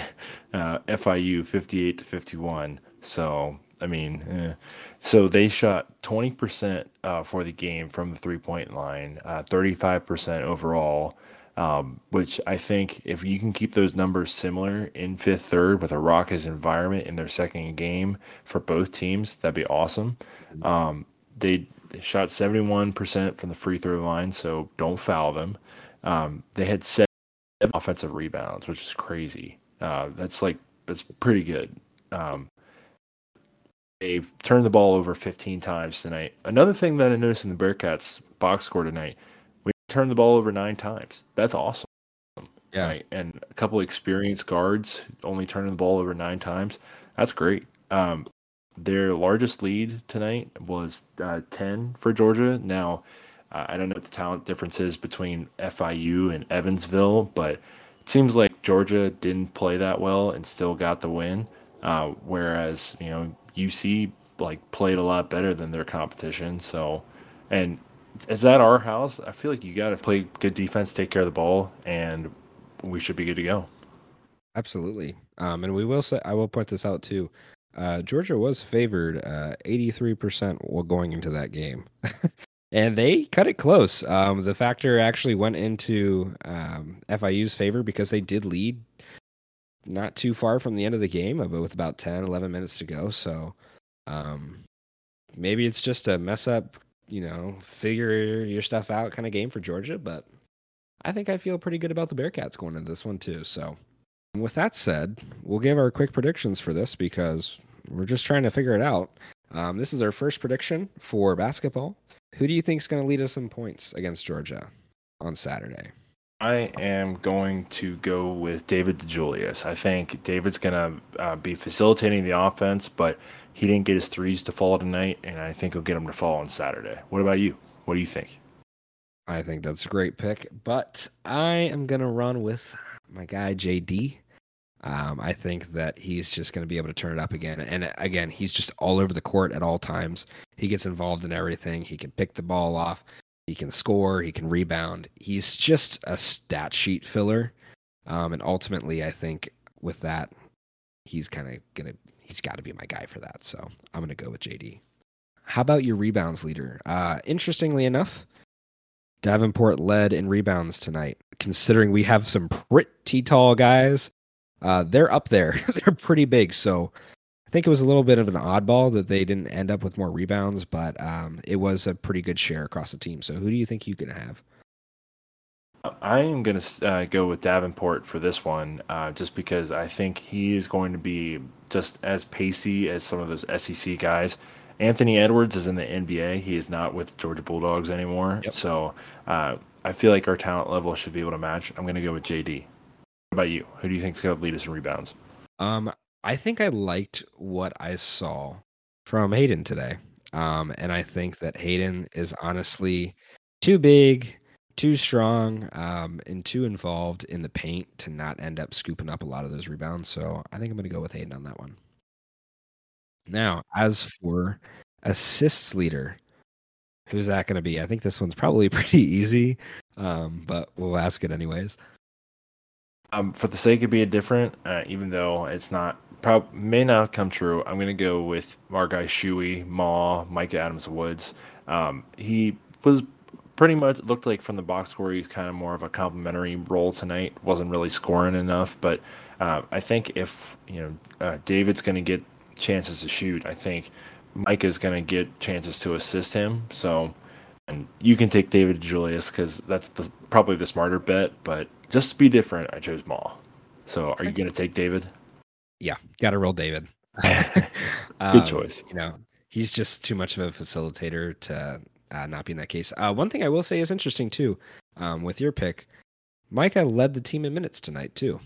uh, F I U fifty-eight to fifty-one. So, I mean, eh. So they shot twenty percent uh, for the game from the three-point line, uh, thirty-five percent overall. Um, which I think if you can keep those numbers similar in fifth, third with a raucous environment in their second game for both teams, that'd be awesome. Um, they shot seventy-one percent from the free throw line, so don't foul them. Um, they had seven offensive rebounds, which is crazy. Uh, that's like, that's pretty good. Um, they've turned the ball over fifteen times tonight. Another thing that I noticed in the Bearcats box score tonight, turned the ball over nine times. That's awesome. Yeah. Right? And a couple experienced guards only turning the ball over nine times. That's great. Um, their largest lead tonight was uh, ten for Georgia. Now, uh, I don't know what the talent difference is between F I U and Evansville, but it seems like Georgia didn't play that well and still got the win, uh, whereas, you know, U C like played a lot better than their competition. So, and is that our house? I feel like you got to play good defense, take care of the ball, and we should be good to go. Absolutely. Um, and we will say, I will point this out too. Uh, Georgia was favored uh, eighty-three percent while going into that game. And they cut it close. Um, the factor actually went into um, F I U's favor because they did lead not too far from the end of the game, but with about ten, eleven minutes to go. So um, maybe it's just a mess up, you know, figure your stuff out kind of game for Georgia. But I think I feel pretty good about the Bearcats going into this one too. So with that said, we'll give our quick predictions for this because we're just trying to figure it out. Um, this is our first prediction for basketball. Who do you think is going to lead us in points against Georgia on Saturday? I am going to go with David DeJulius. I think David's going to uh, be facilitating the offense, but he didn't get his threes to fall tonight, and I think he'll get them to fall on Saturday. What about you? What do you think? I think that's a great pick, but I am going to run with my guy, J D. Um, I think that he's just going to be able to turn it up again. And again, he's just all over the court at all times. He gets involved in everything. He can pick the ball off. He can score. He can rebound. He's just a stat sheet filler. Um, and ultimately, I think with that, he's kind of going to, he's got to be my guy for that. So I'm going to go with J D. How about your rebounds leader? Uh, interestingly enough, Davenport led in rebounds tonight, considering we have some pretty tall guys. Uh, they're up there. They're pretty big. So I think it was a little bit of an oddball that they didn't end up with more rebounds, but um, it was a pretty good share across the team. So who do you think you can have? I am going to uh, go with Davenport for this one, uh, just because I think he is going to be just as pacey as some of those S E C guys. Anthony Edwards is in the N B A. He is not with Georgia Bulldogs anymore. Yep. So uh, I feel like our talent level should be able to match. I'm going to go with J D. What about you? Who do you think is going to lead us in rebounds? Um, I think I liked what I saw from Hayden today. Um, and I think that Hayden is honestly too big, too strong, um, and too involved in the paint to not end up scooping up a lot of those rebounds. So I think I'm going to go with Hayden on that one. Now, as for assists leader, who's that going to be? I think this one's probably pretty easy, um, but we'll ask it anyways. Um, for the sake of being different, uh, even though it's not, prob- may not come true, I'm going to go with our guy Shuey, Maw, Micah Adams-Woods. Um, he was pretty much, looked like from the box score, he's kind of more of a complimentary role tonight. Wasn't really scoring enough, but uh, I think if, you know, uh, David's going to get chances to shoot, I think Micah's going to get chances to assist him. So, and you can take David DeJulius because that's the, probably the smarter bet, but just to be different, I chose Maul. So are you going to take David? Yeah, got to roll David. Good um, choice. You know, he's just too much of a facilitator to uh, not be in that case. Uh, one thing I will say is interesting, too, um, with your pick, Micah led the team in minutes tonight, too.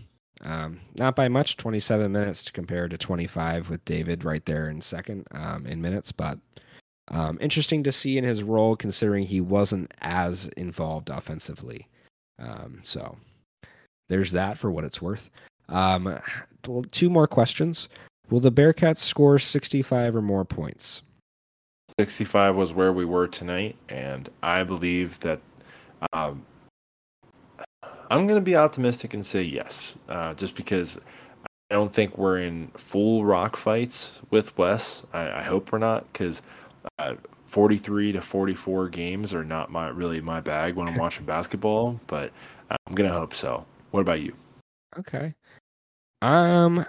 Um, not by much, twenty-seven minutes to compare to twenty-five with David right there in second um, in minutes, but um, interesting to see in his role considering he wasn't as involved offensively. Um, so... There's that for what it's worth. Um, two more questions. Will the Bearcats score sixty-five or more points? sixty-five was where we were tonight, and I believe that um, I'm going to be optimistic and say yes, uh, just because I don't think we're in full rock fights with Wes. I, I hope we're not, because uh, forty-three to forty-four games are not my really my bag when I'm watching basketball, but I'm going to hope so. What about you? Okay. Um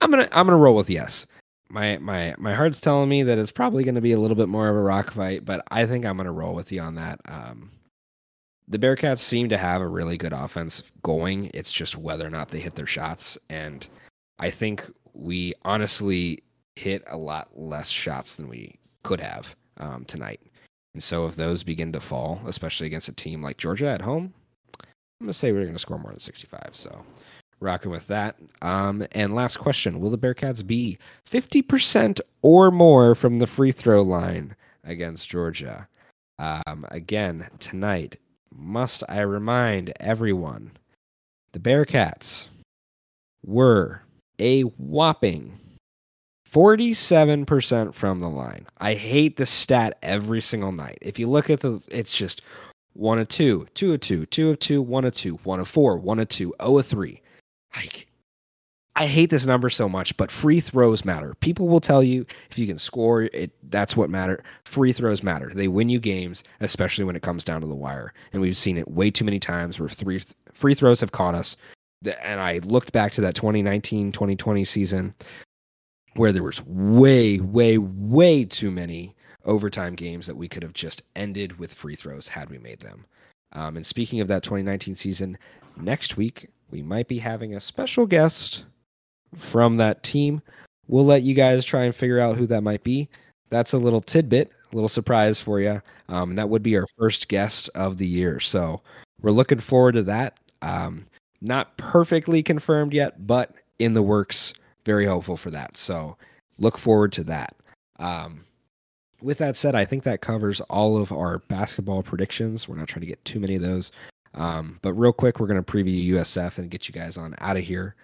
I'm going to I'm going to roll with yes. My my my heart's telling me that it's probably going to be a little bit more of a rock fight, but I think I'm going to roll with you on that. Um the Bearcats seem to have a really good offense going. It's just whether or not they hit their shots, and I think we honestly hit a lot less shots than we could have um tonight. And so if those begin to fall, especially against a team like Georgia at home, I'm going to say we're going to score more than sixty-five. So rocking with that. Um, and last question, will the Bearcats be fifty percent or more from the free throw line against Georgia? Um, again, tonight, must I remind everyone, the Bearcats were a whopping forty-seven percent from the line. I hate this stat every single night. If you look at the, it's just one of two, two of two, two of two, one of two, one of four, one of two, oh of three. Like, I hate this number so much, but free throws matter. People will tell you if you can score, it that's what matters. Free throws matter. They win you games, especially when it comes down to the wire. And we've seen it way too many times where three free throws have caught us. And I looked back to that twenty nineteen twenty twenty season where there was way, way, way too many overtime games that we could have just ended with free throws had we made them. Um, and speaking of that twenty nineteen season, next week we might be having a special guest from that team. We'll let you guys try and figure out who that might be. That's a little tidbit, a little surprise for you. Um, that would be our first guest of the year. So we're looking forward to that. Um, not perfectly confirmed yet, but in the works. Very hopeful for that. So look forward to that. Um, with that said, I think that covers all of our basketball predictions. We're not trying to get too many of those. Um, but real quick, we're going to preview U S F and get you guys on out of here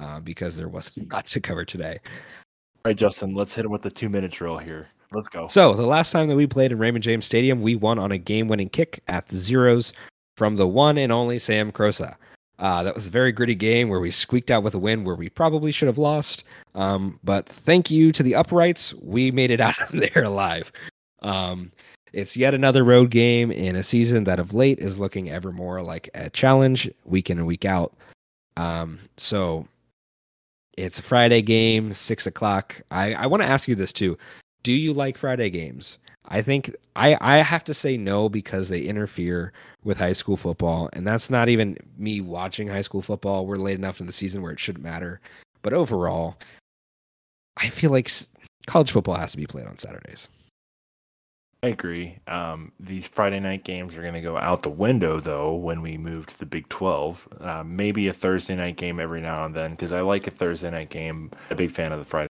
uh, because there was lots to cover today. All right, Justin, let's hit him with the two-minute drill here. Let's go. So the last time that we played in Raymond James Stadium, we won on a game-winning kick at the zeros from the one and only Sam Crosa. Uh, that was a very gritty game where we squeaked out with a win where we probably should have lost. Um, but thank you to the uprights. We made it out of there alive. Um, it's yet another road game in a season that of late is looking ever more like a challenge week in and week out. Um, so it's a Friday game, six o'clock. I, I want to ask you this too. Do you like Friday games? I think I, I have to say no because they interfere with high school football. And that's not even me watching high school football. We're late enough in the season where it shouldn't matter. But overall, I feel like college football has to be played on Saturdays. I agree. Um, these Friday night games are going to go out the window, though, when we move to the Big twelve. Uh, maybe a Thursday night game every now and then because I like a Thursday night game. I'm a big fan of the Friday.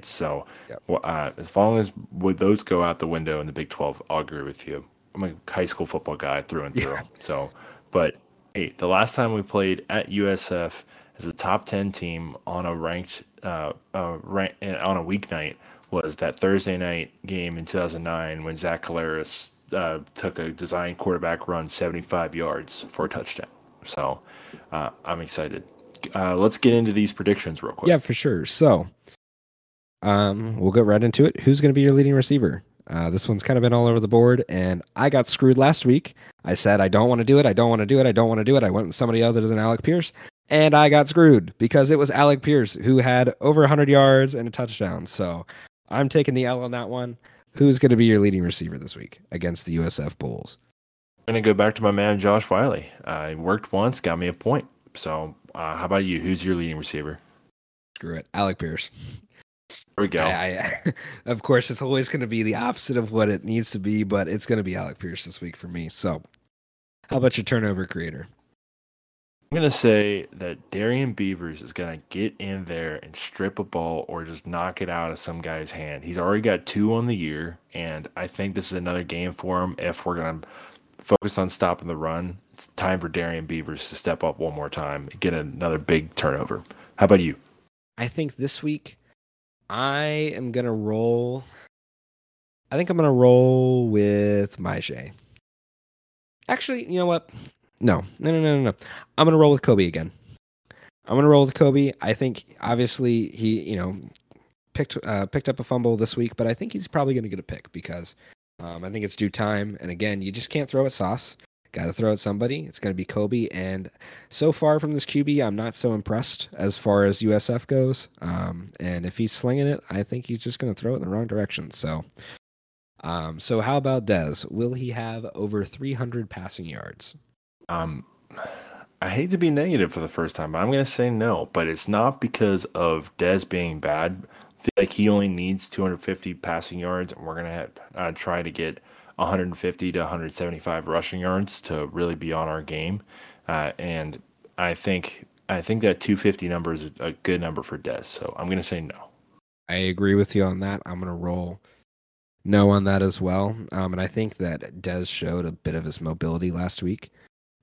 So yep. uh, as long as would those go out the window in the Big twelve, I'll agree with you. I'm a high school football guy through and through. Yeah. So, but hey, the last time we played at U S F as a top ten team on a ranked uh, uh, rank, on a weeknight was that Thursday night game in two thousand nine when Zach Collaris uh, took a design quarterback run seventy-five yards for a touchdown. So uh, I'm excited. Uh, let's get into these predictions real quick. Yeah, for sure. So. Um, we'll get right into it. Who's going to be your leading receiver? Uh, this one's kind of been all over the board, and I got screwed last week. I said, I don't want to do it. I don't want to do it. I don't want to do it. I went with somebody other than Alec Pierce, and I got screwed because it was Alec Pierce who had over one hundred yards and a touchdown. So I'm taking the L on that one. Who's going to be your leading receiver this week against the U S F Bulls? I'm going to go back to my man, Josh Wiley. Uh, he worked once, got me a point. So uh, how about you? Who's your leading receiver? Screw it. Alec Pierce. There we go. I, I, of course, it's always going to be the opposite of what it needs to be, but it's going to be Alec Pierce this week for me. So how about your turnover creator? I'm going to say that Darian Beavers is going to get in there and strip a ball or just knock it out of some guy's hand. He's already got two on the year, and I think this is another game for him. If we're going to focus on stopping the run, it's time for Darian Beavers to step up one more time and get another big turnover. How about you? I think this week... I am going to roll. I think I'm going to roll with Maje. Actually, you know what? No, no, no, no, no. I'm going to roll with Kobe again. I'm going to roll with Kobe. I think obviously he, you know, picked, uh, picked up a fumble this week, but I think he's probably going to get a pick because um, I think it's due time. And again, you just can't throw at Sauce. Got to throw at somebody. It's going to be Kobe. And so far from this Q B, I'm not so impressed as far as U S F goes. Um, and if he's slinging it, I think he's just going to throw it in the wrong direction. So, um, so how about Dez? Will he have over three hundred passing yards? Um, I hate to be negative for the first time, but I'm going to say no. But it's not because of Dez being bad. I feel like he only needs two hundred fifty passing yards, and we're going to have, uh, try to get – one fifty to one seventy-five rushing yards to really be on our game. Uh, and I think I think that two fifty number is a good number for Dez. So I'm going to say no. I agree with you on that. I'm going to roll no on that as well. Um, and I think that Dez showed a bit of his mobility last week.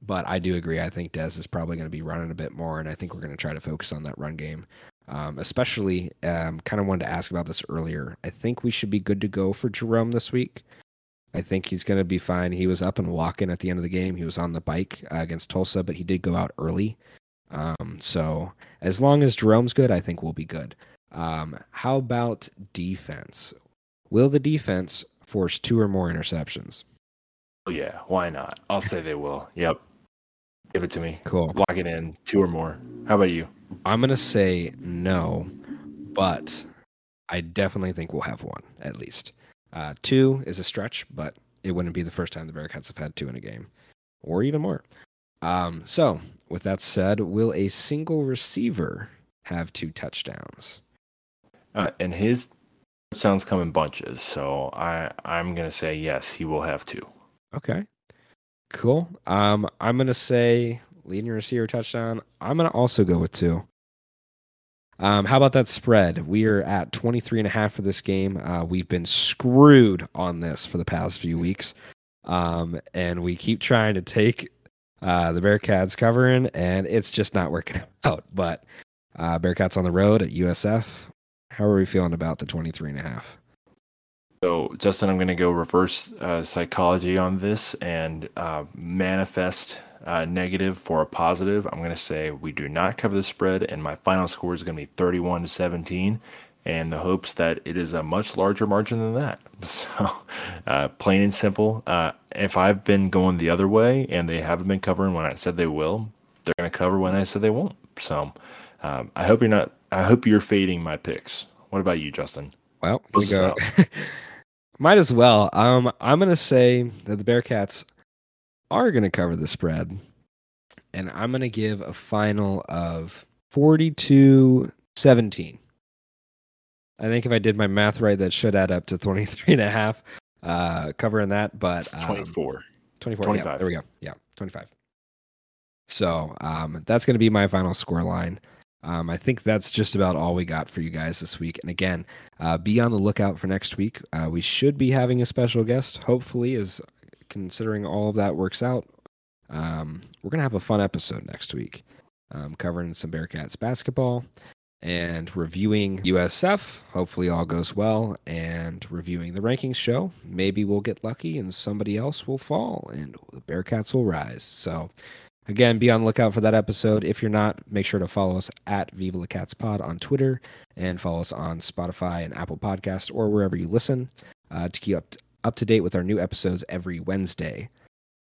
But I do agree. I think Dez is probably going to be running a bit more, and I think we're going to try to focus on that run game. Um, especially, um, kind of wanted to ask about this earlier. I think we should be good to go for Jerome this week. I think he's going to be fine. He was up and walking at the end of the game. He was on the bike uh, against Tulsa, but he did go out early. Um, so as long as Jerome's good, I think we'll be good. Um, how about defense? Will the defense force two or more interceptions? Yeah, why not? I'll say they will. Yep. Give it to me. Cool. Lock it in. Two or more. How about you? I'm going to say no, but I definitely think we'll have one, at least. Uh, two is a stretch, but it wouldn't be the first time the Bearcats have had two in a game, or even more. Um, so, with that said, will a single receiver have two touchdowns? Uh, and his touchdowns come in bunches, so I, I'm going to say yes, he will have two. Okay, cool. Um, I'm going to say leading receiver touchdown. I'm going to also go with two. Um, how about that spread? We are at twenty-three and a half for this game. Uh, we've been screwed on this for the past few weeks. Um, and we keep trying to take uh, the Bearcats covering, and it's just not working out. But uh, Bearcats on the road at U S F. How are we feeling about the twenty-three and a half? So, Justin, I'm going to go reverse uh, psychology on this and uh, manifest uh, negative for a positive. I'm going to say we do not cover the spread, and my final score is going to be thirty-one to seventeen, and the hopes that it is a much larger margin than that. So, uh, plain and simple, uh, if I've been going the other way and they haven't been covering when I said they will, they're going to cover when I said they won't. So, um, I hope you're not. I hope you're fading my picks. What about you, Justin? Well, here we go. Might as well. Um, I'm going to say that the Bearcats are going to cover the spread, and I'm going to give a final of forty-two seventeen. I think if I did my math right, that should add up to twenty-three and a half, uh, covering that, but um, twenty-four, twenty-four, twenty-five. Yeah, there we go. Yeah. twenty-five. So, um, that's going to be my final score line. Um, I think that's just about all we got for you guys this week. And again, uh, be on the lookout for next week. Uh, we should be having a special guest, hopefully, as considering all of that works out. Um, we're going to have a fun episode next week, um, covering some Bearcats basketball and reviewing U S F. Hopefully all goes well, and reviewing the rankings show. Maybe we'll get lucky and somebody else will fall and the Bearcats will rise. So, again, be on the lookout for that episode. If you're not, make sure to follow us at Viva La Cats Pod on Twitter, and follow us on Spotify and Apple Podcasts, or wherever you listen, uh, to keep up, up to date with our new episodes every Wednesday.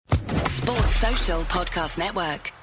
Sports Social Podcast Network.